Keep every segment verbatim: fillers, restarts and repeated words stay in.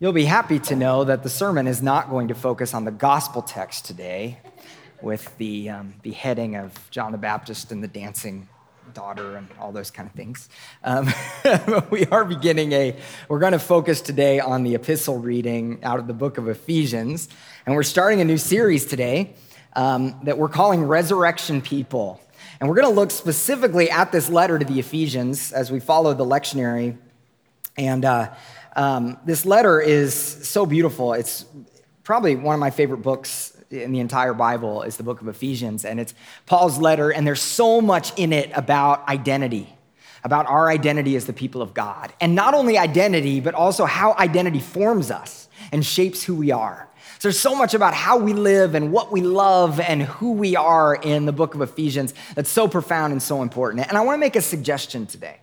You'll be happy to know that the sermon is not going to focus on the gospel text today with the um, beheading of John the Baptist and the dancing daughter and all those kind of things. Um, we are beginning a, we're going to focus today on the epistle reading out of the book of Ephesians, and we're starting a new series today um, that we're calling Resurrection People. And we're going to look specifically at this letter to the Ephesians as we follow the lectionary. And uh, um, this letter is so beautiful. It's probably one of my favorite books in the entire Bible is the book of Ephesians. And it's Paul's letter, and there's so much in it about identity, about our identity as the people of God. And not only identity, but also how identity forms us and shapes who we are. So there's so much about how we live and what we love and who we are in the book of Ephesians that's so profound and so important. And I want to make a suggestion today.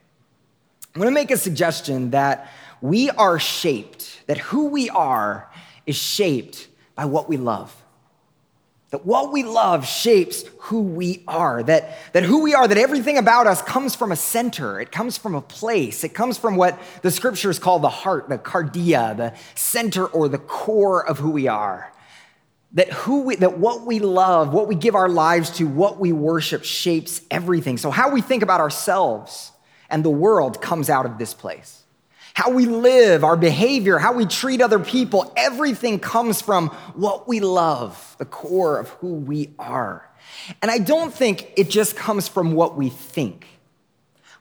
I'm going to make a suggestion that we are shaped, that who we are is shaped by what we love. That what we love shapes who we are, that, that who we are, that everything about us comes from a center. It comes from a place. It comes from what the scriptures call the heart, the cardia, the center or the core of who we are. That who we, that what we love, what we give our lives to, what we worship shapes everything. So how we think about ourselves and the world comes out of this place. How we live, our behavior, how we treat other people, everything comes from what we love, the core of who we are. And I don't think it just comes from what we think.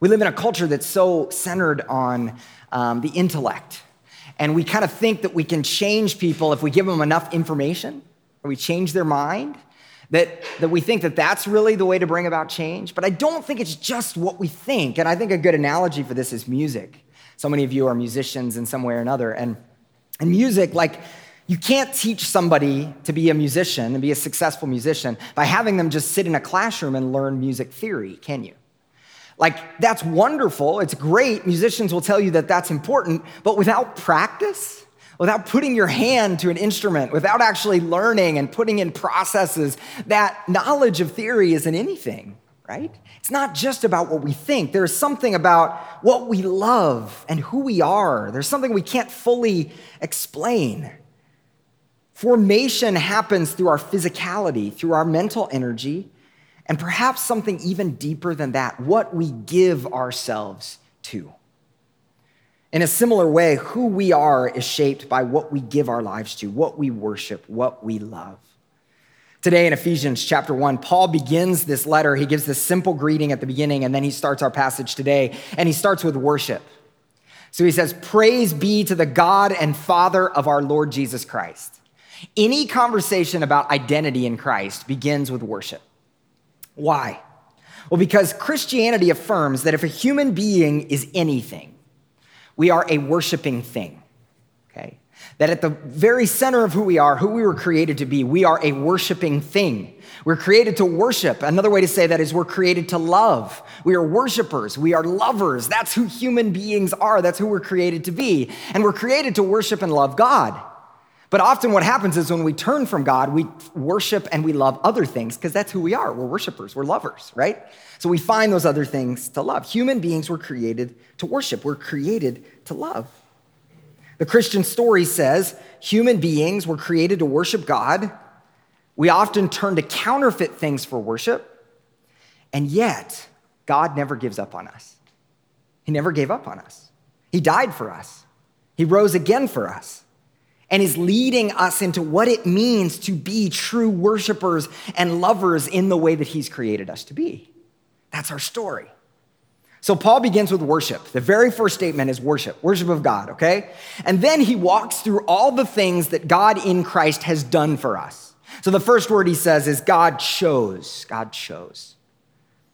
We live in a culture that's so centered on um, the intellect. And we kind of think that we can change people if we give them enough information or we change their mind. That, that we think that that's really the way to bring about change. But I don't think it's just what we think. And I think a good analogy for this is music. So many of you are musicians in some way or another. And, and music, like, you can't teach somebody to be a musician and be a successful musician by having them just sit in a classroom and learn music theory, can you? Like, that's wonderful. It's great. Musicians will tell you that that's important. But without practice, without putting your hand to an instrument, without actually learning and putting in processes, that knowledge of theory isn't anything, right? It's not just about what we think. There's something about what we love and who we are. There's something we can't fully explain. Formation happens through our physicality, through our mental energy, and perhaps something even deeper than that, what we give ourselves to. In a similar way, who we are is shaped by what we give our lives to, what we worship, what we love. Today in Ephesians chapter one, Paul begins this letter. He gives this simple greeting at the beginning, and then he starts our passage today, and he starts with worship. So he says, "Praise be to the God and Father of our Lord Jesus Christ." Any conversation about identity in Christ begins with worship. Why? Well, because Christianity affirms that if a human being is anything, we are a worshiping thing, okay? That at the very center of who we are, who we were created to be, we are a worshiping thing. We're created to worship. Another way to say that is we're created to love. We are worshipers. We are lovers. That's who human beings are. That's who we're created to be. And we're created to worship and love God. But often what happens is when we turn from God, we worship and we love other things because that's who we are. We're worshipers. We're lovers, right? So we find those other things to love. Human beings were created to worship. We're created to love. The Christian story says human beings were created to worship God. We often turn to counterfeit things for worship. And yet, God never gives up on us. He never gave up on us. He died for us. He rose again for us. And is leading us into what it means to be true worshipers and lovers in the way that he's created us to be. That's our story. So Paul begins with worship. The very first statement is worship, worship of God, okay? And then he walks through all the things that God in Christ has done for us. So the first word he says is God chose, God chose.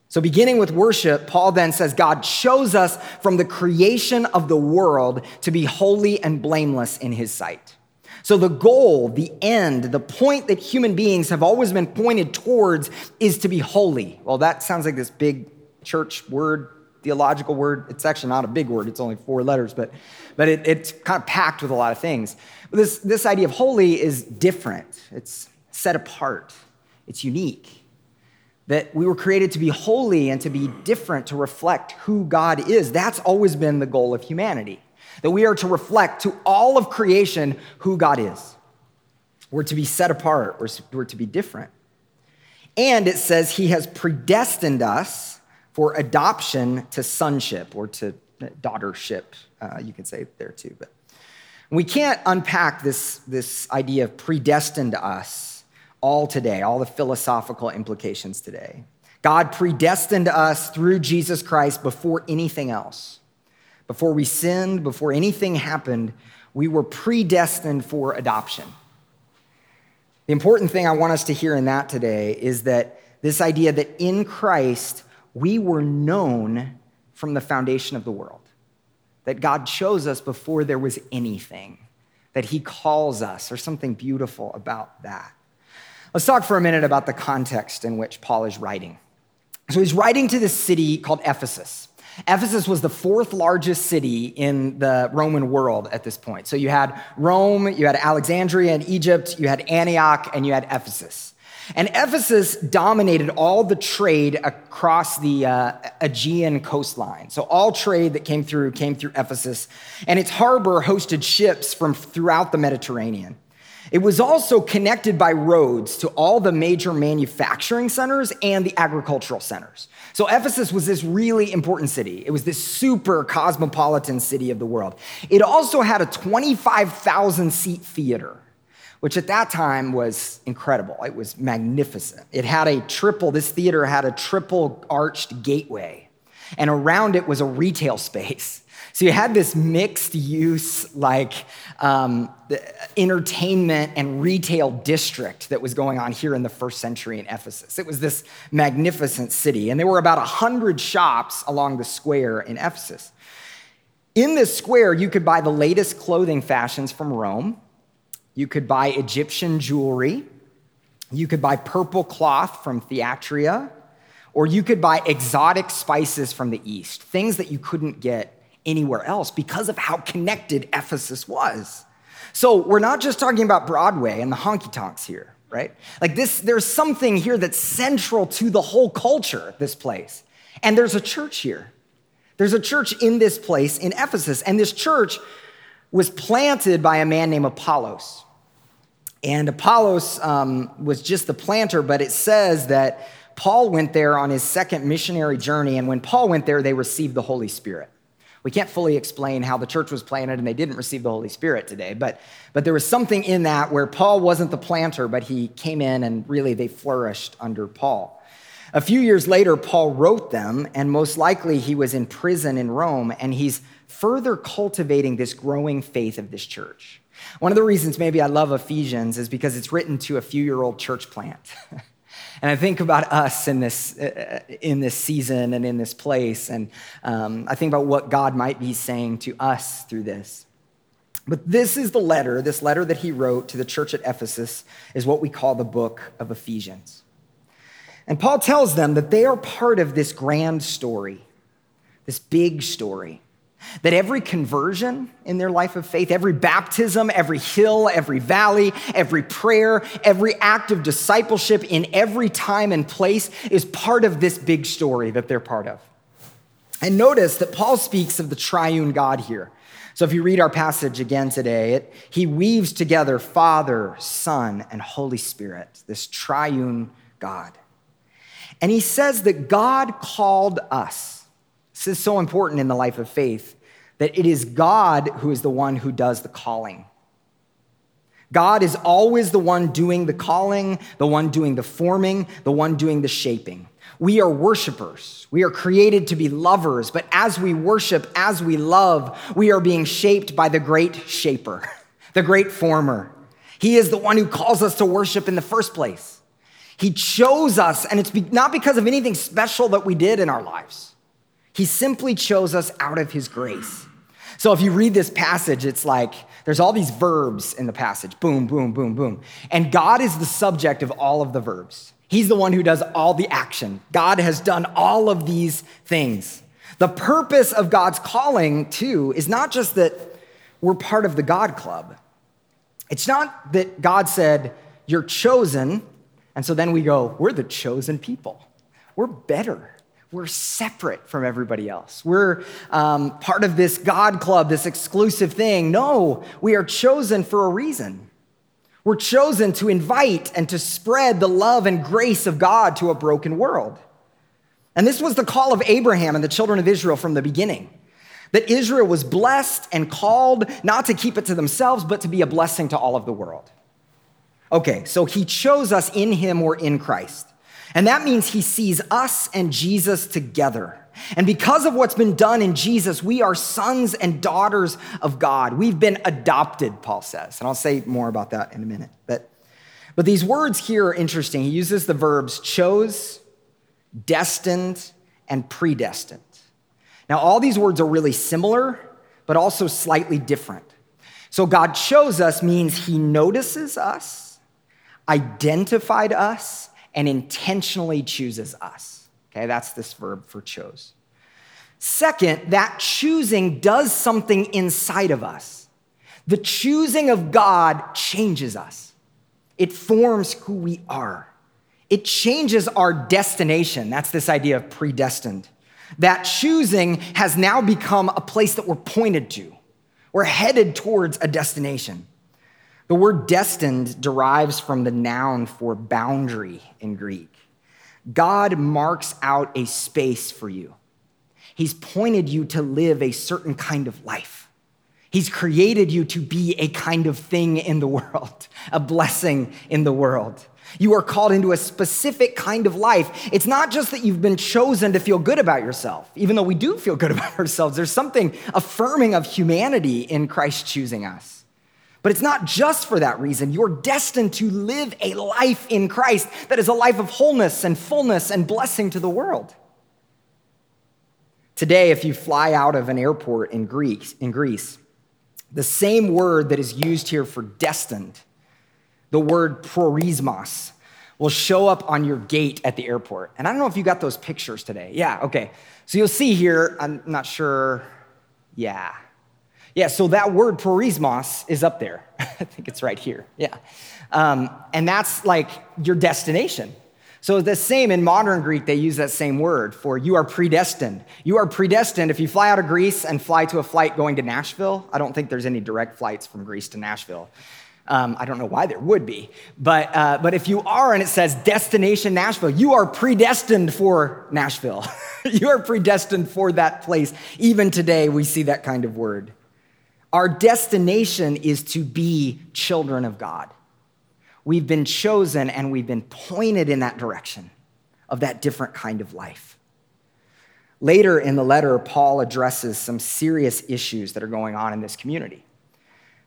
So beginning with worship, Paul then says, God chose us from the creation of the world to be holy and blameless in his sight. So the goal, the end, the point that human beings have always been pointed towards is to be holy. Well, that sounds like this big church word, theological word. It's actually not a big word. It's only four letters, but, but it, it's kind of packed with a lot of things. But this, this idea of holy is different. It's set apart. It's unique. That we were created to be holy and to be different, to reflect who God is. That's always been the goal of humanity. that we are to reflect to all of creation who God is. We're to be set apart, we're, we're to be different. And it says he has predestined us for adoption to sonship or to daughtership, uh, you can say there too. But we can't unpack this, this idea of predestined us all today, all the philosophical implications today. God predestined us through Jesus Christ before anything else. Before we sinned, before anything happened, we were predestined for adoption. The important thing I want us to hear in that today is that this idea that in Christ, we were known from the foundation of the world, that God chose us before there was anything, that he calls us. There's something beautiful about that. Let's talk for a minute about the context in which Paul is writing. So he's writing to this city called Ephesus. Ephesus was the fourth largest city in the Roman world at this point. So you had Rome, you had Alexandria in Egypt, you had Antioch, and you had Ephesus. And Ephesus dominated all the trade across the uh, Aegean coastline. So all trade that came through came through Ephesus, and its harbor hosted ships from throughout the Mediterranean. It was also connected by roads to all the major manufacturing centers and the agricultural centers. So Ephesus was this really important city. It was this super cosmopolitan city of the world. It also had a twenty-five thousand seat theater, which at that time was incredible. It was magnificent. It had a triple, this theater had a triple arched gateway, and around it was a retail space. So you had this mixed use, like um, entertainment and retail district that was going on here in the first century in Ephesus. It was this magnificent city, and there were about one hundred shops along the square in Ephesus. In this square, you could buy the latest clothing fashions from Rome. You could buy Egyptian jewelry. You could buy purple cloth from Thyatira, or you could buy exotic spices from the East, things that you couldn't get anywhere else because of how connected Ephesus was. So we're not just talking about Broadway and the honky-tonks here, right? Like this, there's something here that's central to the whole culture, this place. And there's a church here. There's a church in this place in Ephesus. And this church was planted by a man named Apollos. And Apollos um, was just the planter, but it says that Paul went there on his second missionary journey. And when Paul went there, they received the Holy Spirit. We can't fully explain how the church was planted and they didn't receive the Holy Spirit today, but, but there was something in that where Paul wasn't the planter, but he came in and really they flourished under Paul. A few years later, Paul wrote them, and most likely he was in prison in Rome, and he's further cultivating this growing faith of this church. One of the reasons maybe I love Ephesians is because it's written to a few-year-old church plant. And I think about us in this uh, in this season and in this place, and um, I think about what God might be saying to us through this. But this is the letter, this letter that he wrote to the church at Ephesus is what we call the book of Ephesians. And Paul tells them that they are part of this grand story, this big story, that every conversion in their life of faith, every baptism, every hill, every valley, every prayer, every act of discipleship in every time and place is part of this big story that they're part of. And notice that Paul speaks of the triune God here. So if you read our passage again today, it, he weaves together Father, Son, and Holy Spirit, this triune God. And he says that God called us. This is so important in the life of faith, that it is God who is the one who does the calling. God is always the one doing the calling, the one doing the forming, the one doing the shaping. We are worshipers. We are created to be lovers, but as we worship, as we love, we are being shaped by the great shaper, the great former. He is the one who calls us to worship in the first place. He chose us, and it's not because of anything special that we did in our lives. He simply chose us out of his grace. So if you read this passage, it's like there's all these verbs in the passage. Boom, boom, boom, boom. And God is the subject of all of the verbs. He's the one who does all the action. God has done all of these things. The purpose of God's calling, too, is not just that we're part of the God club. It's not that God said, you're chosen, and so then we go, we're the chosen people. We're better. We're separate from everybody else. We're um, part of this God club, this exclusive thing. No, we are chosen for a reason. We're chosen to invite and to spread the love and grace of God to a broken world. And this was the call of Abraham and the children of Israel from the beginning, that Israel was blessed and called not to keep it to themselves, but to be a blessing to all of the world. Okay, so he chose us in him or in Christ. And that means he sees us and Jesus together. And because of what's been done in Jesus, we are sons and daughters of God. We've been adopted, Paul says. And I'll say more about that in a minute. But, but these words here are interesting. He uses the verbs chose, destined, and predestined. Now, all these words are really similar, but also slightly different. So God chose us means he notices us, identified us, and intentionally chooses us. Okay, that's this verb for chose. Second, that choosing does something inside of us. The choosing of God changes us. It forms who we are. It changes our destination. That's this idea of predestined. That choosing has now become a place that we're pointed to. We're headed towards a destination. The word destined derives from the noun for boundary in Greek. God marks out a space for you. He's pointed you to live a certain kind of life. He's created you to be a kind of thing in the world, a blessing in the world. You are called into a specific kind of life. It's not just that you've been chosen to feel good about yourself, even though we do feel good about ourselves. There's something affirming of humanity in Christ choosing us. But it's not just for that reason. You're destined to live a life in Christ that is a life of wholeness and fullness and blessing to the world. Today, if you fly out of an airport in Greece, in Greece, the same word that is used here for destined, the word prorismos, will show up on your gate at the airport. And I don't know if you got those pictures today. Yeah, okay. So you'll see here, I'm not sure, yeah. Yeah, so that word prorismos is up there. I think it's right here, yeah. Um, and that's like your destination. So the same in modern Greek, they use that same word for you are predestined. You are predestined if you fly out of Greece and fly to a flight going to Nashville. I don't think there's any direct flights from Greece to Nashville. Um, I don't know why there would be. But, uh, but if you are, and it says destination Nashville, you are predestined for Nashville. You are predestined for that place. Even today, we see that kind of word. Our destination is to be children of God. We've been chosen and we've been pointed in that direction of that different kind of life. Later in the letter, Paul addresses some serious issues that are going on in this community.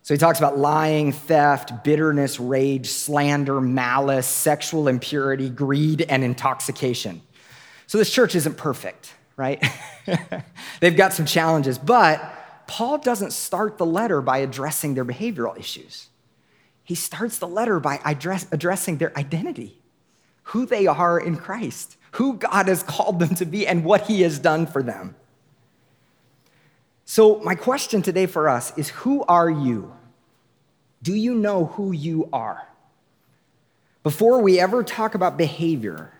So he talks about lying, theft, bitterness, rage, slander, malice, sexual impurity, greed, and intoxication. So this church isn't perfect, right? They've got some challenges, but Paul doesn't start the letter by addressing their behavioral issues. He starts the letter by address, addressing their identity, who they are in Christ, who God has called them to be, and what he has done for them. So my question today for us is, who are you? Do you know who you are? Before we ever talk about behavior,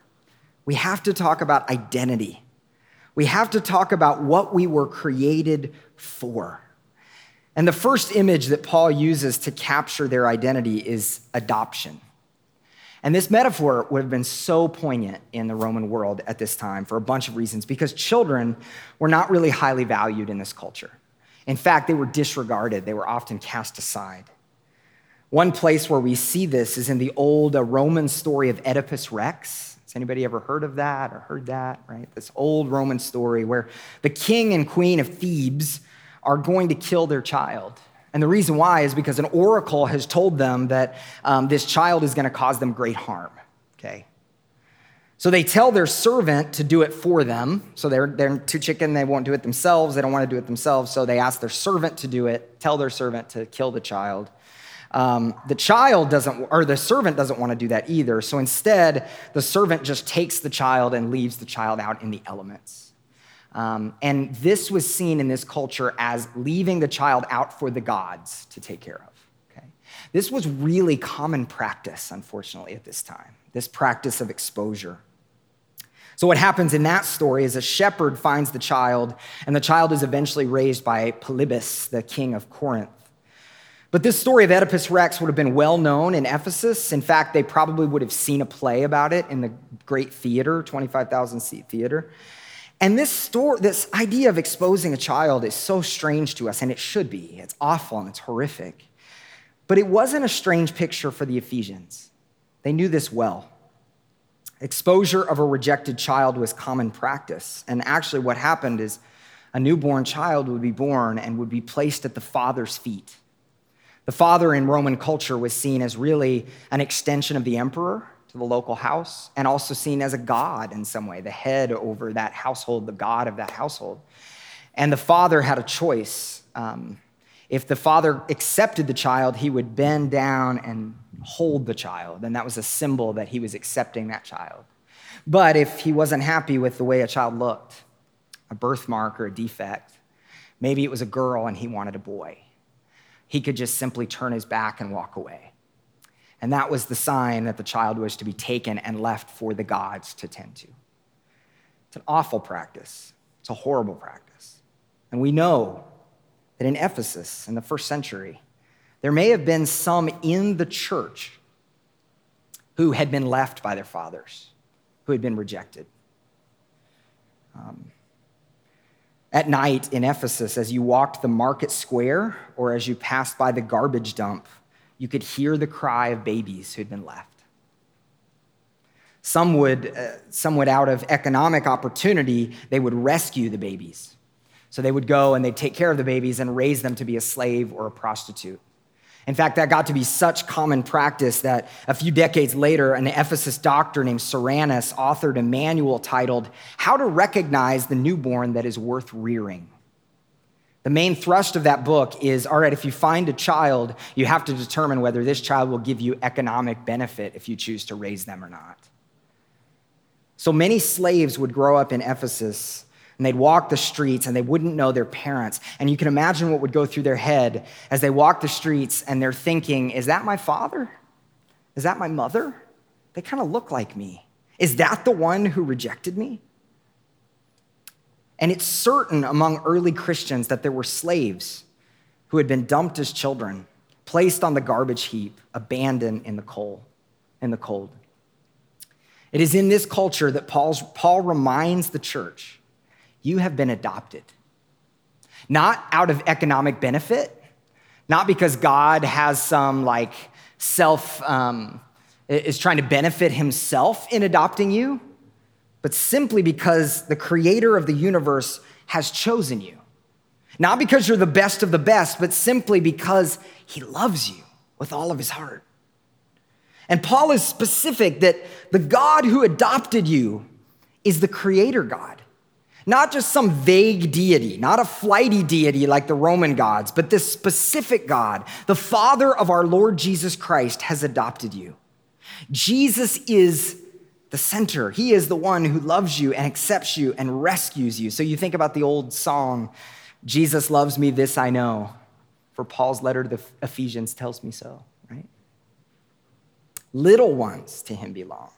we have to talk about identity. We have to talk about what we were created for. And the first image that Paul uses to capture their identity is adoption. And this metaphor would have been so poignant in the Roman world at this time for a bunch of reasons, because children were not really highly valued in this culture. In fact, they were disregarded. They were often cast aside. One place where we see this is in the old Roman story of Oedipus Rex. Has anybody ever heard of that or heard that, right? This old Roman story where the king and queen of Thebes are going to kill their child. And the reason why is because an oracle has told them that um, this child is going to cause them great harm, okay? So they tell their servant to do it for them. So they're, they're too chicken, they won't do it themselves. They don't want to do it themselves. So they ask their servant to do it, tell their servant to kill the child. Um, the child doesn't, or the servant doesn't want to do that either. So instead, the servant just takes the child and leaves the child out in the elements. Um, and this was seen in this culture as leaving the child out for the gods to take care of. Okay? This was really common practice, unfortunately, at this time, this practice of exposure. So what happens in that story is a shepherd finds the child, and the child is eventually raised by Polybus, the king of Corinth. But this story of Oedipus Rex would have been well known in Ephesus. In fact, they probably would have seen a play about it in the great theater, twenty-five thousand seat theater. And this story, this idea of exposing a child is so strange to us, and it should be. It's awful and it's horrific. But it wasn't a strange picture for the Ephesians. They knew this well. Exposure of a rejected child was common practice. And actually what happened is a newborn child would be born and would be placed at the father's feet. The father in Roman culture was seen as really an extension of the emperor to the local house, and also seen as a god in some way, the head over that household, the god of that household. And the father had a choice. Um, if the father accepted the child, he would bend down and hold the child, and that was a symbol that he was accepting that child. But if he wasn't happy with the way a child looked, a birthmark or a defect, maybe it was a girl and he wanted a boy, he could just simply turn his back and walk away. And that was the sign that the child was to be taken and left for the gods to tend to. It's an awful practice. It's a horrible practice. And we know that in Ephesus in the first century, there may have been some in the church who had been left by their fathers, who had been rejected. Um, At night in Ephesus, as you walked the market square or as you passed by the garbage dump, you could hear the cry of babies who'd been left. Some would, uh, some would, out of economic opportunity, they would rescue the babies. So they would go and they'd take care of the babies and raise them to be a slave or a prostitute. In fact, that got to be such common practice that a few decades later, an Ephesus doctor named Soranus authored a manual titled, How to Recognize the Newborn That Is Worth Rearing. The main thrust of that book is, all right, if you find a child, you have to determine whether this child will give you economic benefit if you choose to raise them or not. So many slaves would grow up in Ephesus, and they'd walk the streets and they wouldn't know their parents. And you can imagine what would go through their head as they walk the streets and they're thinking, is that my father? Is that my mother? They kind of look like me. Is that the one who rejected me? And it's certain among early Christians that there were slaves who had been dumped as children, placed on the garbage heap, abandoned in the cold, in the cold. It is in this culture that Paul's, Paul reminds the church, you have been adopted, not out of economic benefit, not because God has some like self, um, is trying to benefit himself in adopting you, but simply because the creator of the universe has chosen you. Not because you're the best of the best, but simply because he loves you with all of his heart. And Paul is specific that the God who adopted you is the creator God. Not just some vague deity, not a flighty deity like the Roman gods, but this specific God, the Father of our Lord Jesus Christ, has adopted you. Jesus is the center. He is the one who loves you and accepts you and rescues you. So you think about the old song, Jesus loves me, this I know, for Paul's letter to the Ephesians tells me so, right? Little ones to him belong.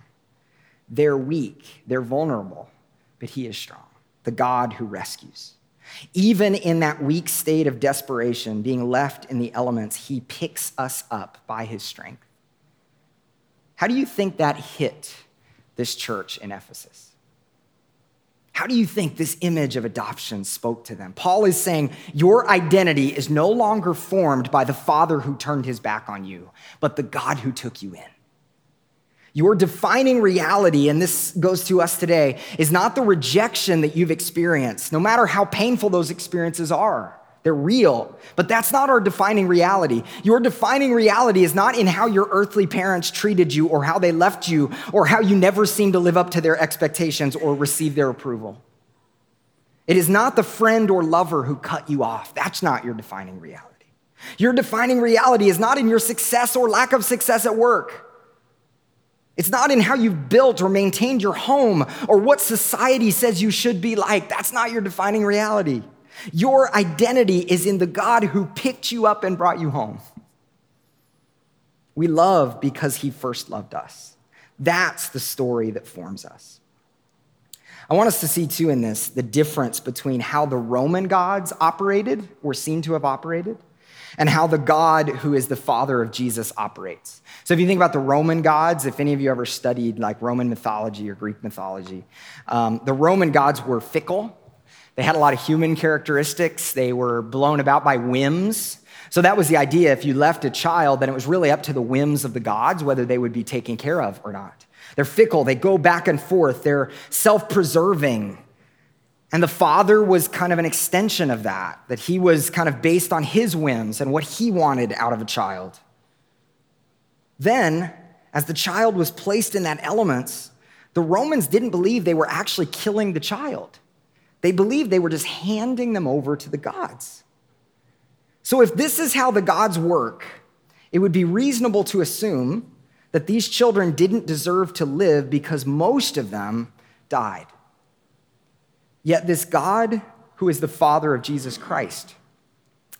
They're weak, they're vulnerable, but he is strong. The God who rescues. Even in that weak state of desperation, being left in the elements, he picks us up by his strength. How do you think that hit this church in Ephesus? How do you think this image of adoption spoke to them? Paul is saying, your identity is no longer formed by the father who turned his back on you, but the God who took you in. Your defining reality, and this goes to us today, is not the rejection that you've experienced, no matter how painful those experiences are. They're real, but that's not our defining reality. Your defining reality is not in how your earthly parents treated you or how they left you or how you never seemed to live up to their expectations or receive their approval. It is not the friend or lover who cut you off. That's not your defining reality. Your defining reality is not in your success or lack of success at work. It's not in how you've built or maintained your home or what society says you should be like. That's not your defining reality. Your identity is in the God who picked you up and brought you home. We love because he first loved us. That's the story that forms us. I want us to see, too, in this, the difference between how the Roman gods operated or seem to have operated and how the God who is the Father of Jesus operates. So if you think about the Roman gods, if any of you ever studied like Roman mythology or Greek mythology, um, the Roman gods were fickle. They had a lot of human characteristics. They were blown about by whims. So that was the idea. If you left a child, then it was really up to the whims of the gods whether they would be taken care of or not. They're fickle. They go back and forth. They're self-preserving. And the Father was kind of an extension of that, that he was kind of based on his whims and what he wanted out of a child. Then, as the child was placed in that elements, the Romans didn't believe they were actually killing the child. They believed they were just handing them over to the gods. So if this is how the gods work, it would be reasonable to assume that these children didn't deserve to live because most of them died. Yet this God, who is the Father of Jesus Christ,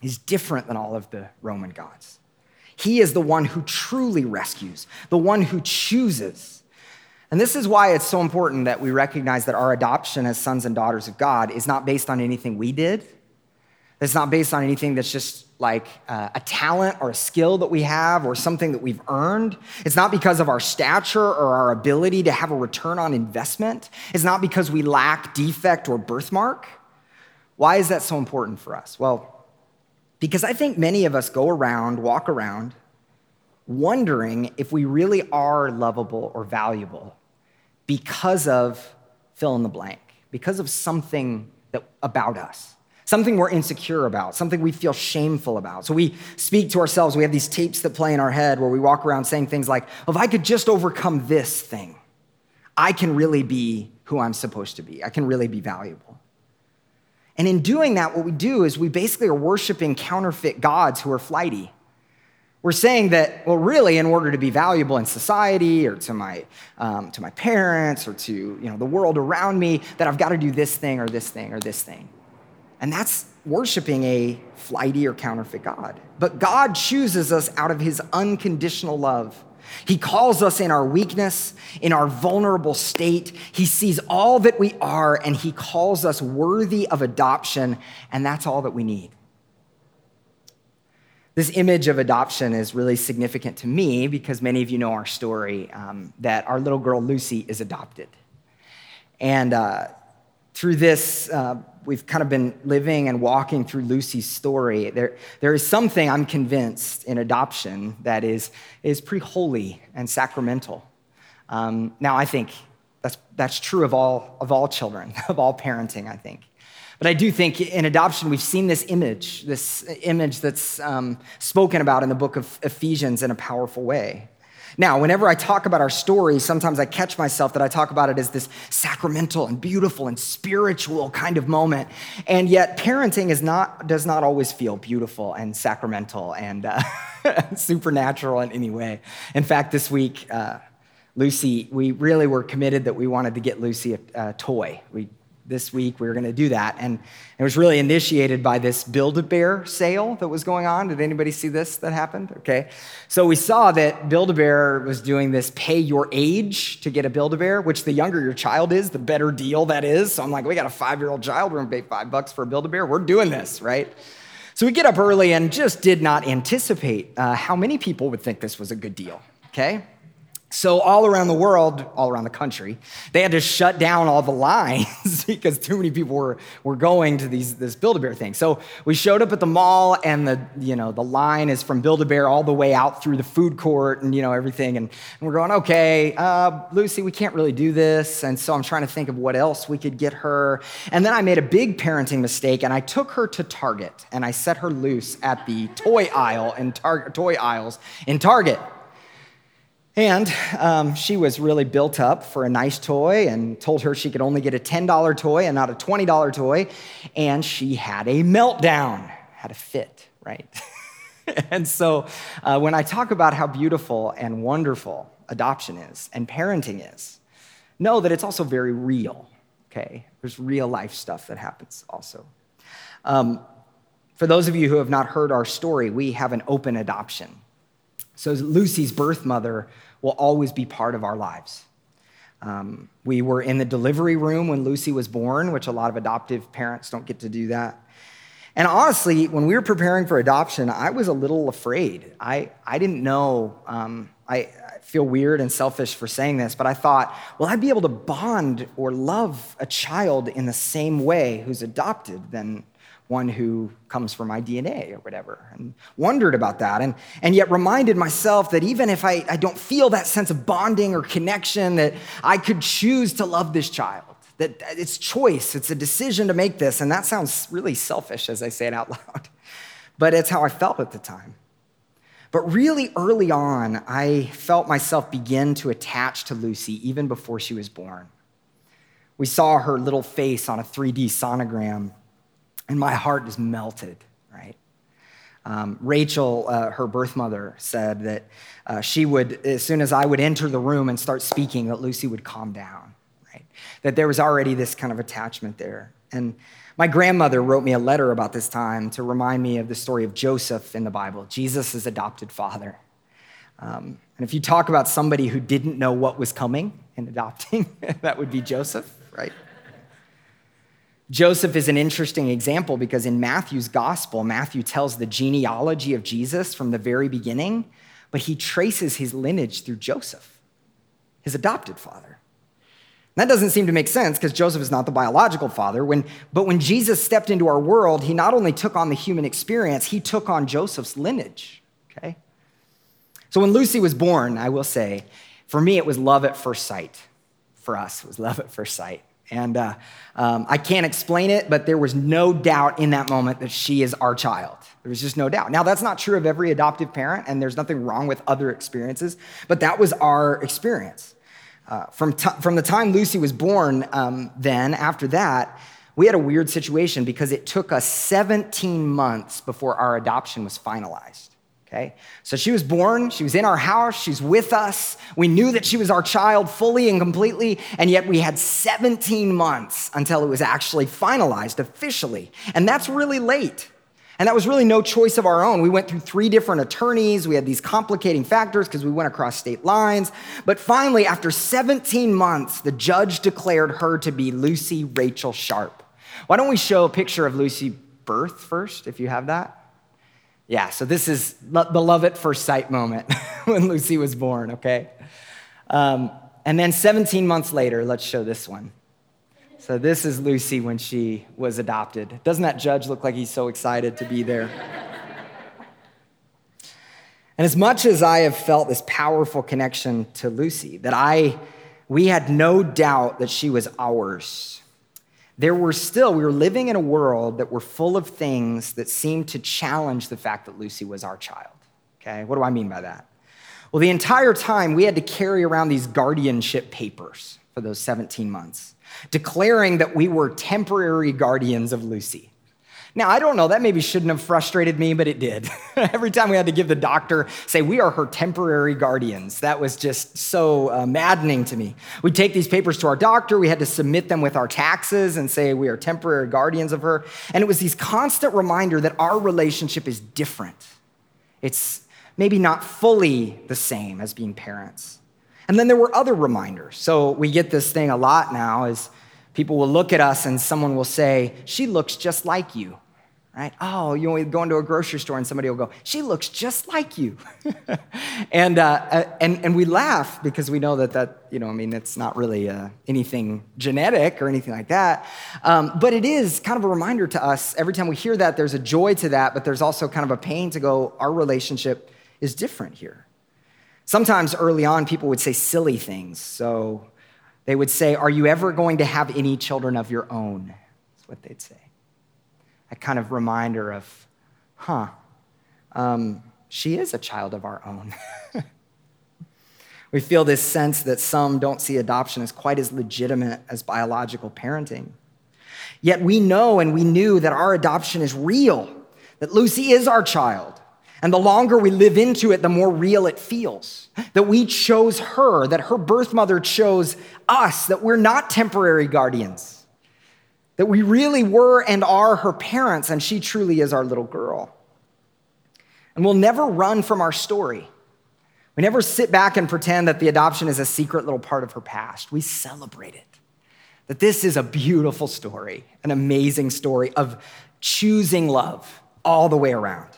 is different than all of the Roman gods. He is the one who truly rescues, the one who chooses. And this is why it's so important that we recognize that our adoption as sons and daughters of God is not based on anything we did. It's not based on anything that's just like uh, a talent or a skill that we have or something that we've earned. It's not because of our stature or our ability to have a return on investment. It's not because we lack defect or birthmark. Why is that so important for us? Well, because I think many of us go around, walk around, wondering if we really are lovable or valuable because of fill in the blank, because of something that about us. Something we're insecure about, something we feel shameful about. So we speak to ourselves. We have these tapes that play in our head where we walk around saying things like, well, if I could just overcome this thing, I can really be who I'm supposed to be. I can really be valuable. And in doing that, what we do is we basically are worshiping counterfeit gods who are flighty. We're saying that, well, really, in order to be valuable in society or to my um, to my parents or to you know the world around me, that I've got to do this thing or this thing or this thing. And that's worshiping a flighty or counterfeit God. But God chooses us out of his unconditional love. He calls us in our weakness, in our vulnerable state. He sees all that we are, and he calls us worthy of adoption, and that's all that we need. This image of adoption is really significant to me because many of you know our story, um, that our little girl Lucy is adopted. And uh, through this... Uh, We've kind of been living and walking through Lucy's story. There, there is something, I'm convinced, in adoption that is, is pretty holy and sacramental. Um, now, I think that's that's true of all of all children, of all parenting, I think. But I do think in adoption, we've seen this image, this image that's um, spoken about in the book of Ephesians in a powerful way. Now, whenever I talk about our story, sometimes I catch myself that I talk about it as this sacramental and beautiful and spiritual kind of moment. And yet parenting is not does not always feel beautiful and sacramental and uh, supernatural in any way. In fact, this week, uh, Lucy, we really were committed that we wanted to get Lucy a, a toy. We This week, we were going to do that. And it was really initiated by this Build-A-Bear sale that was going on. Did anybody see this that happened? Okay. So we saw that Build-A-Bear was doing this pay your age to get a Build-A-Bear, which the younger your child is, the better deal that is. So I'm like, we got a five-year-old child. We're going to pay five bucks for a Build-A-Bear. We're doing this, right? So we get up early and just did not anticipate uh, how many people would think this was a good deal, okay? So all around the world, all around the country, they had to shut down all the lines because too many people were, were going to these this Build-A-Bear thing. So we showed up at the mall, and the you know the line is from Build-A-Bear all the way out through the food court and you know everything. And, and we're going, okay, uh, Lucy, we can't really do this. And so I'm trying to think of what else we could get her. And then I made a big parenting mistake, and I took her to Target, and I set her loose at the toy aisle in Tar- toy aisles in Target. And um, she was really built up for a nice toy and told her she could only get a ten dollar toy and not a twenty dollar toy. And she had a meltdown, had a fit, right? And so uh, when I talk about how beautiful and wonderful adoption is and parenting is, know that it's also very real, okay? There's real life stuff that happens also. Um, for those of you who have not heard our story, we have an open adoption. So Lucy's birth mother will always be part of our lives. Um, we were in the delivery room when Lucy was born, which a lot of adoptive parents don't get to do that. And honestly, when we were preparing for adoption, I was a little afraid. I, I didn't know, um, I, I feel weird and selfish for saying this, but I thought, well, I'd be able to bond or love a child in the same way who's adopted than one who comes from my D N A or whatever, and wondered about that, and and yet reminded myself that even if I, I don't feel that sense of bonding or connection, that I could choose to love this child, that it's choice, it's a decision to make this, and that sounds really selfish as I say it out loud, but it's how I felt at the time. But really early on, I felt myself begin to attach to Lucy even before she was born. We saw her little face on a three D sonogram, and my heart is melted, right? Um, Rachel, uh, her birth mother, said that uh, she would, as soon as I would enter the room and start speaking, that Lucy would calm down, right? That there was already this kind of attachment there. And my grandmother wrote me a letter about this time to remind me of the story of Joseph in the Bible, Jesus' adopted father. Um, and if you talk about somebody who didn't know what was coming in adopting, that would be Joseph, right? Joseph is an interesting example because in Matthew's gospel, Matthew tells the genealogy of Jesus from the very beginning, but he traces his lineage through Joseph, his adopted father. That doesn't seem to make sense because Joseph is not the biological father. When, but when Jesus stepped into our world, he not only took on the human experience, he took on Joseph's lineage, okay? So when Lucy was born, I will say, for me, it was love at first sight. For us, it was love at first sight. And uh, um, I can't explain it, but there was no doubt in that moment that she is our child. There was just no doubt. Now, that's not true of every adoptive parent, and there's nothing wrong with other experiences, but that was our experience. Uh, from, t- from the time Lucy was born, um, then, after that, we had a weird situation because it took us seventeen months before our adoption was finalized. Okay? So she was born, she was in our house, she's with us. We knew that she was our child fully and completely, and yet we had seventeen months until it was actually finalized officially. And that's really late. And that was really no choice of our own. We went through three different attorneys. We had these complicating factors because we went across state lines. But finally, after seventeen months, the judge declared her to be Lucy Rachel Sharp. Why don't we show a picture of Lucy's birth first, if you have that? Yeah, so this is the love at first sight moment when Lucy was born, okay? Um, and then seventeen months later, let's show this one. So this is Lucy when she was adopted. Doesn't that judge look like he's so excited to be there? And as much as I have felt this powerful connection to Lucy, that I, we had no doubt that she was ours, there were still, we were living in a world that were full of things that seemed to challenge the fact that Lucy was our child, okay? What do I mean by that? Well, the entire time we had to carry around these guardianship papers for those seventeen months, declaring that we were temporary guardians of Lucy. Now, I don't know, that maybe shouldn't have frustrated me, but it did. Every time we had to give the doctor, say, we are her temporary guardians. That was just so uh, maddening to me. We'd take these papers to our doctor. We had to submit them with our taxes and say, we are temporary guardians of her. And it was this constant reminder that our relationship is different. It's maybe not fully the same as being parents. And then there were other reminders. So we get this thing a lot now is people will look at us and someone will say, she looks just like you. Right? Oh, you know, we go into a grocery store and somebody will go, she looks just like you. and uh, and and we laugh because we know that that, you know, I mean, it's not really uh, anything genetic or anything like that. Um, but it is kind of a reminder to us. Every time we hear that, there's a joy to that, but there's also kind of a pain to go, our relationship is different here. Sometimes early on, people would say silly things. So they would say, are you ever going to have any children of your own? That's what they'd say. A kind of reminder of, huh, um, she is a child of our own. We feel this sense that some don't see adoption as quite as legitimate as biological parenting. Yet we know and we knew that our adoption is real, that Lucy is our child. And the longer we live into it, the more real it feels. That we chose her, that her birth mother chose us, that we're not temporary guardians. That we really were and are her parents, and she truly is our little girl. And we'll never run from our story. We never sit back and pretend that the adoption is a secret little part of her past. We celebrate it. That this is a beautiful story, an amazing story of choosing love all the way around.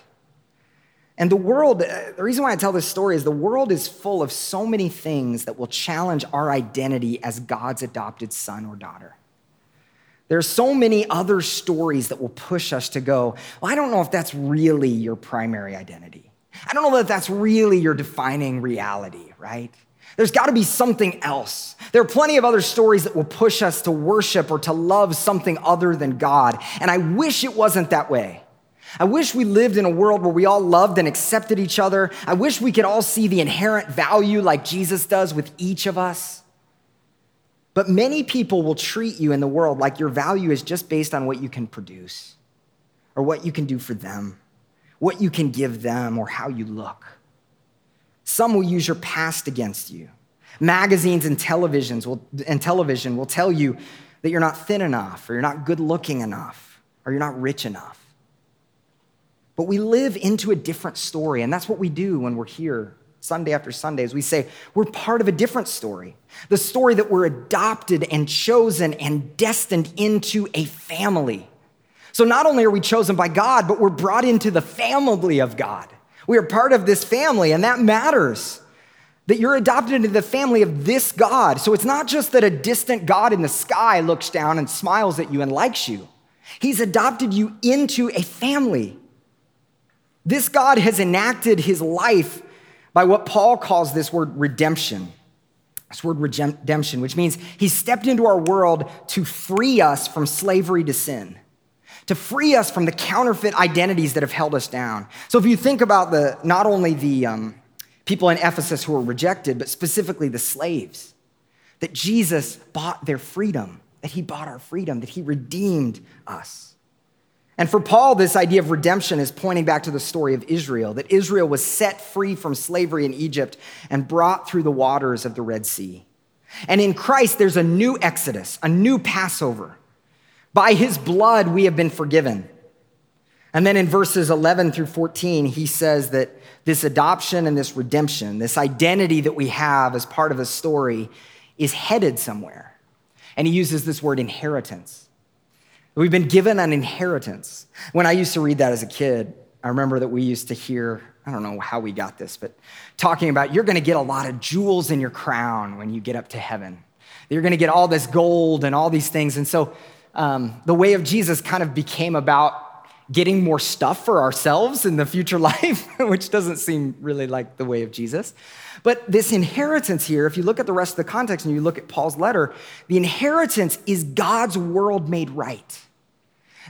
And the world, the reason why I tell this story is the world is full of so many things that will challenge our identity as God's adopted son or daughter. There are so many other stories that will push us to go, well, I don't know if that's really your primary identity. I don't know that that's really your defining reality, right? There's got to be something else. There are plenty of other stories that will push us to worship or to love something other than God. And I wish it wasn't that way. I wish we lived in a world where we all loved and accepted each other. I wish we could all see the inherent value like Jesus does with each of us. But many people will treat you in the world like your value is just based on what you can produce or what you can do for them, what you can give them, or how you look. Some will use your past against you. Magazines and, televisions will, and television will tell you that you're not thin enough, or you're not good looking enough, or you're not rich enough. But we live into a different story, and that's what we do when we're here Sunday after Sunday, is we say, we're part of a different story. The story that we're adopted and chosen and destined into a family. So not only are we chosen by God, but we're brought into the family of God. We are part of this family, and that matters, that you're adopted into the family of this God. So it's not just that a distant God in the sky looks down and smiles at you and likes you. He's adopted you into a family. This God has enacted his life by what Paul calls this word redemption. This word redemption, which means he stepped into our world to free us from slavery to sin, to free us from the counterfeit identities that have held us down. So if you think about the not only the um, people in Ephesus who were rejected, but specifically the slaves, that Jesus bought their freedom, that he bought our freedom, that he redeemed us. And for Paul, this idea of redemption is pointing back to the story of Israel, that Israel was set free from slavery in Egypt and brought through the waters of the Red Sea. And in Christ, there's a new Exodus, a new Passover. By his blood, we have been forgiven. And then in verses eleven through fourteen, he says that this adoption and this redemption, this identity that we have as part of a story, is headed somewhere. And he uses this word inheritance. We've been given an inheritance. When I used to read that as a kid, I remember that we used to hear, I don't know how we got this, but talking about you're going to get a lot of jewels in your crown when you get up to heaven. You're going to get all this gold and all these things. And so Um, the way of Jesus kind of became about getting more stuff for ourselves in the future life, which doesn't seem really like the way of Jesus. But this inheritance here, if you look at the rest of the context and you look at Paul's letter, the inheritance is God's world made right.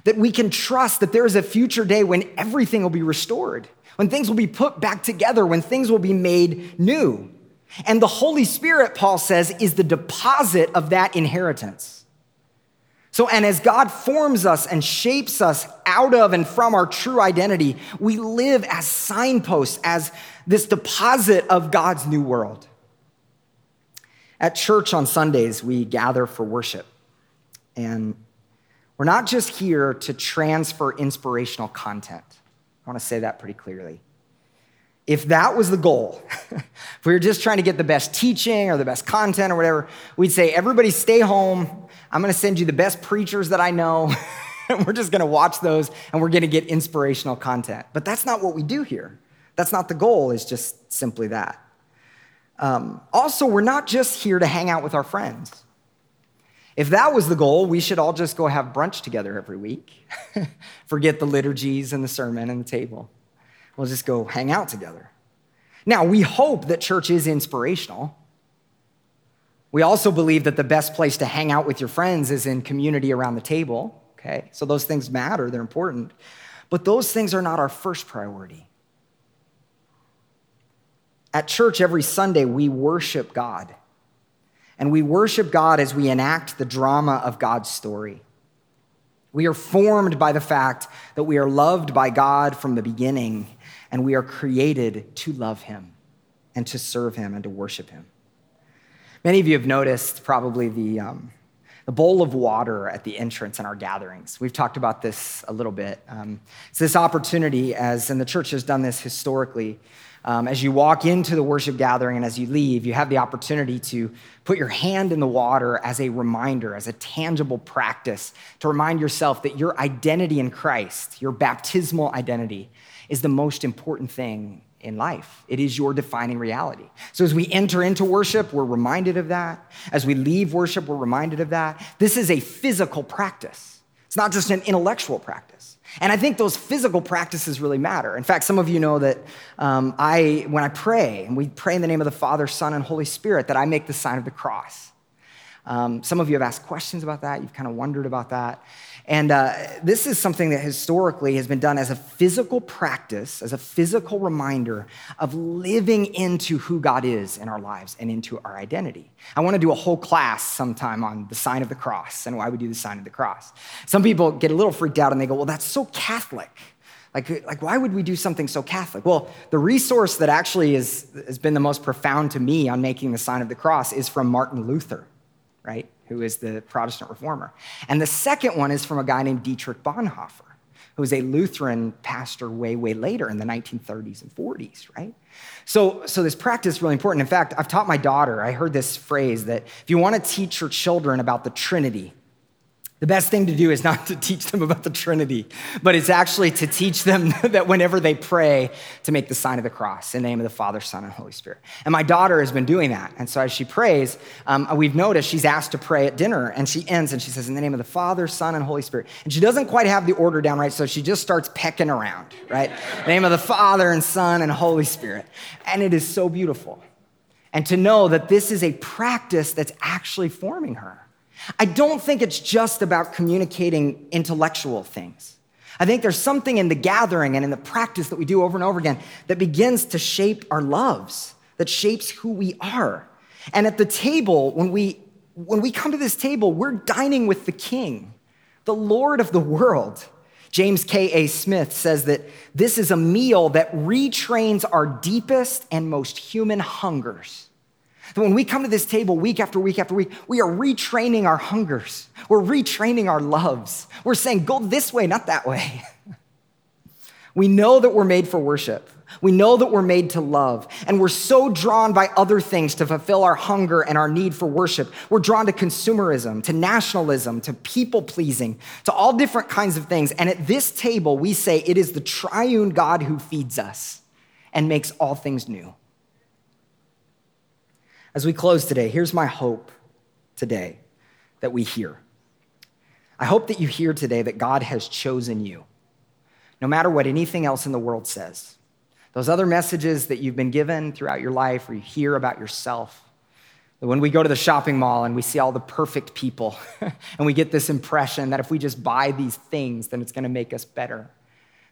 That we can trust that there is a future day when everything will be restored, when things will be put back together, when things will be made new. And the Holy Spirit, Paul says, is the deposit of that inheritance. So, and as God forms us and shapes us out of and from our true identity, we live as signposts, as this deposit of God's new world. At church on Sundays, we gather for worship. And we're not just here to transfer inspirational content. I want to say that pretty clearly. If that was the goal, if we were just trying to get the best teaching or the best content or whatever, we'd say, everybody stay home. I'm going to send you the best preachers that I know. And we're just going to watch those and we're going to get inspirational content. But that's not what we do here. That's not the goal, is just simply that. Um, also, we're not just here to hang out with our friends. If that was the goal, we should all just go have brunch together every week. Forget the liturgies and the sermon and the table. We'll just go hang out together. Now, we hope that church is inspirational. We also believe that the best place to hang out with your friends is in community around the table, okay? So those things matter, they're important. But those things are not our first priority. At church every Sunday, we worship God. And we worship God as we enact the drama of God's story. We are formed by the fact that we are loved by God from the beginning, and we are created to love him and to serve him and to worship him. Many of you have noticed probably the, um, the bowl of water at the entrance in our gatherings. We've talked about this a little bit. Um, it's this opportunity, as and the church has done this historically, Um, as you walk into the worship gathering and as you leave, you have the opportunity to put your hand in the water as a reminder, as a tangible practice to remind yourself that your identity in Christ, your baptismal identity, is the most important thing in life. It is your defining reality. So as we enter into worship, we're reminded of that. As we leave worship, we're reminded of that. This is a physical practice. It's not just an intellectual practice. And I think those physical practices really matter. In fact, some of you know that um, I, when I pray, and we pray in the name of the Father, Son, and Holy Spirit, that I make the sign of the cross. Um, some of you have asked questions about that. You've kind of wondered about that. And uh, this is something that historically has been done as a physical practice, as a physical reminder of living into who God is in our lives and into our identity. I want to do a whole class sometime on the sign of the cross and why we do the sign of the cross. Some people get a little freaked out and they go, well, that's so Catholic. Like, like, why would we do something so Catholic? Well, the resource that actually is, has been the most profound to me on making the sign of the cross is from Martin Luther, right? Who is the Protestant reformer. And the second one is from a guy named Dietrich Bonhoeffer, who was a Lutheran pastor way, way later in the nineteen thirties and forties, right? So, so this practice is really important. In fact, I've taught my daughter, I heard this phrase that if you want to teach your children about the Trinity, the best thing to do is not to teach them about the Trinity, but it's actually to teach them that whenever they pray, to make the sign of the cross in the name of the Father, Son, and Holy Spirit. And my daughter has been doing that. And so as she prays, um, we've noticed she's asked to pray at dinner, and she ends and she says, in the name of the Father, Son, and Holy Spirit. And she doesn't quite have the order down right, so she just starts pecking around, right? In the name of the Father, and Son, and Holy Spirit. And it is so beautiful. And to know that this is a practice that's actually forming her. I don't think it's just about communicating intellectual things. I think there's something in the gathering and in the practice that we do over and over again that begins to shape our loves, that shapes who we are. And at the table, when we when we come to this table, we're dining with the King, the Lord of the world. James K A. Smith says that this is a meal that retrains our deepest and most human hungers. That when we come to this table week after week after week, we are retraining our hungers. We're retraining our loves. We're saying, go this way, not that way. We know that we're made for worship. We know that we're made to love. And we're so drawn by other things to fulfill our hunger and our need for worship. We're drawn to consumerism, to nationalism, to people-pleasing, to all different kinds of things. And at this table, we say it is the triune God who feeds us and makes all things new. As we close today, here's my hope today that we hear. I hope that you hear today that God has chosen you, no matter what anything else in the world says. Those other messages that you've been given throughout your life or you hear about yourself, when we go to the shopping mall and we see all the perfect people and we get this impression that if we just buy these things, then it's going to make us better,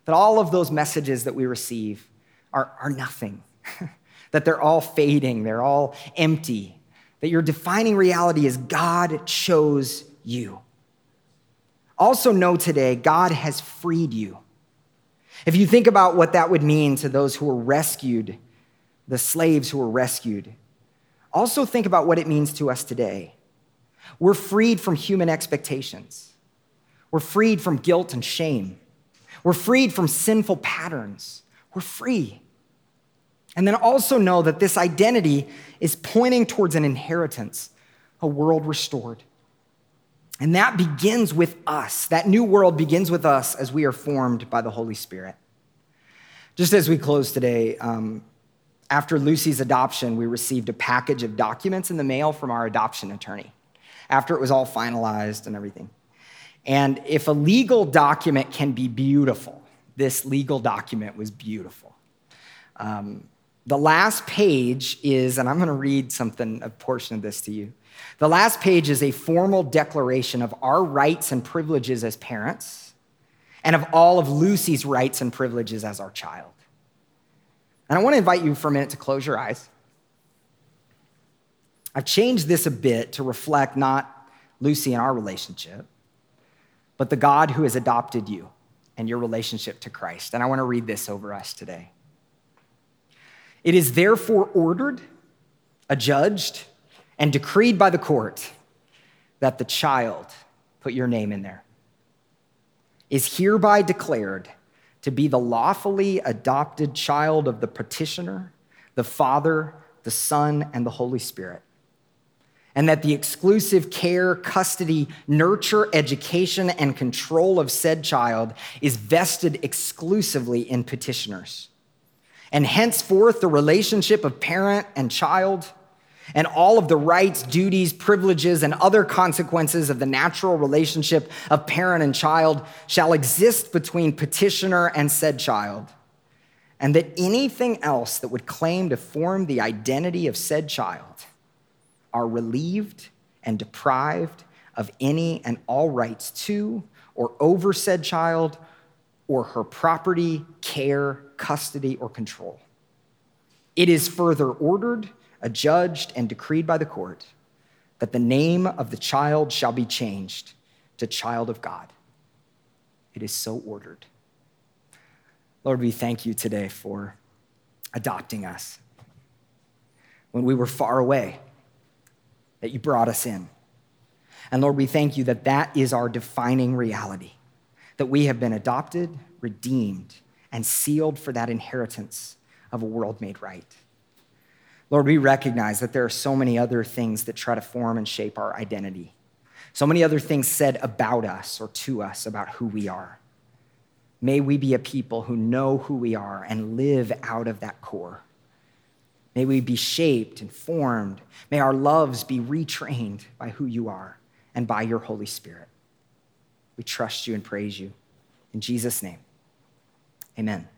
that all of those messages that we receive are, are nothing. That they're all fading, they're all empty, that your defining reality is God chose you. Also know today, God has freed you. If you think about what that would mean to those who were rescued, the slaves who were rescued, also think about what it means to us today. We're freed from human expectations. We're freed from guilt and shame. We're freed from sinful patterns. We're free. And then also know that this identity is pointing towards an inheritance, a world restored. And that begins with us. That new world begins with us as we are formed by the Holy Spirit. Just as we close today, um, after Lucy's adoption, we received a package of documents in the mail from our adoption attorney after it was all finalized and everything. And if a legal document can be beautiful, this legal document was beautiful. Um, The last page is, and I'm going to read something, a portion of this to you. The last page is a formal declaration of our rights and privileges as parents and of all of Lucy's rights and privileges as our child. And I want to invite you for a minute to close your eyes. I've changed this a bit to reflect not Lucy and our relationship, but the God who has adopted you and your relationship to Christ. And I want to read this over us today. It is therefore ordered, adjudged, and decreed by the court that the child, put your name in there, is hereby declared to be the lawfully adopted child of the petitioner, the Father, the Son, and the Holy Spirit. And that the exclusive care, custody, nurture, education, and control of said child is vested exclusively in petitioners. And henceforth, the relationship of parent and child and all of the rights, duties, privileges, and other consequences of the natural relationship of parent and child shall exist between petitioner and said child, and that anything else that would claim to form the identity of said child are relieved and deprived of any and all rights to or over said child or her property, care, custody, or control. It is further ordered, adjudged, and decreed by the court that the name of the child shall be changed to child of God. It is so ordered. Lord, we thank you today for adopting us. When we were far away, that you brought us in. And Lord, we thank you that that is our defining reality, that we have been adopted, redeemed, and sealed for that inheritance of a world made right. Lord, we recognize that there are so many other things that try to form and shape our identity, so many other things said about us or to us about who we are. May we be a people who know who we are and live out of that core. May we be shaped and formed. May our loves be retrained by who you are and by your Holy Spirit. We trust you and praise you. In Jesus' name, amen.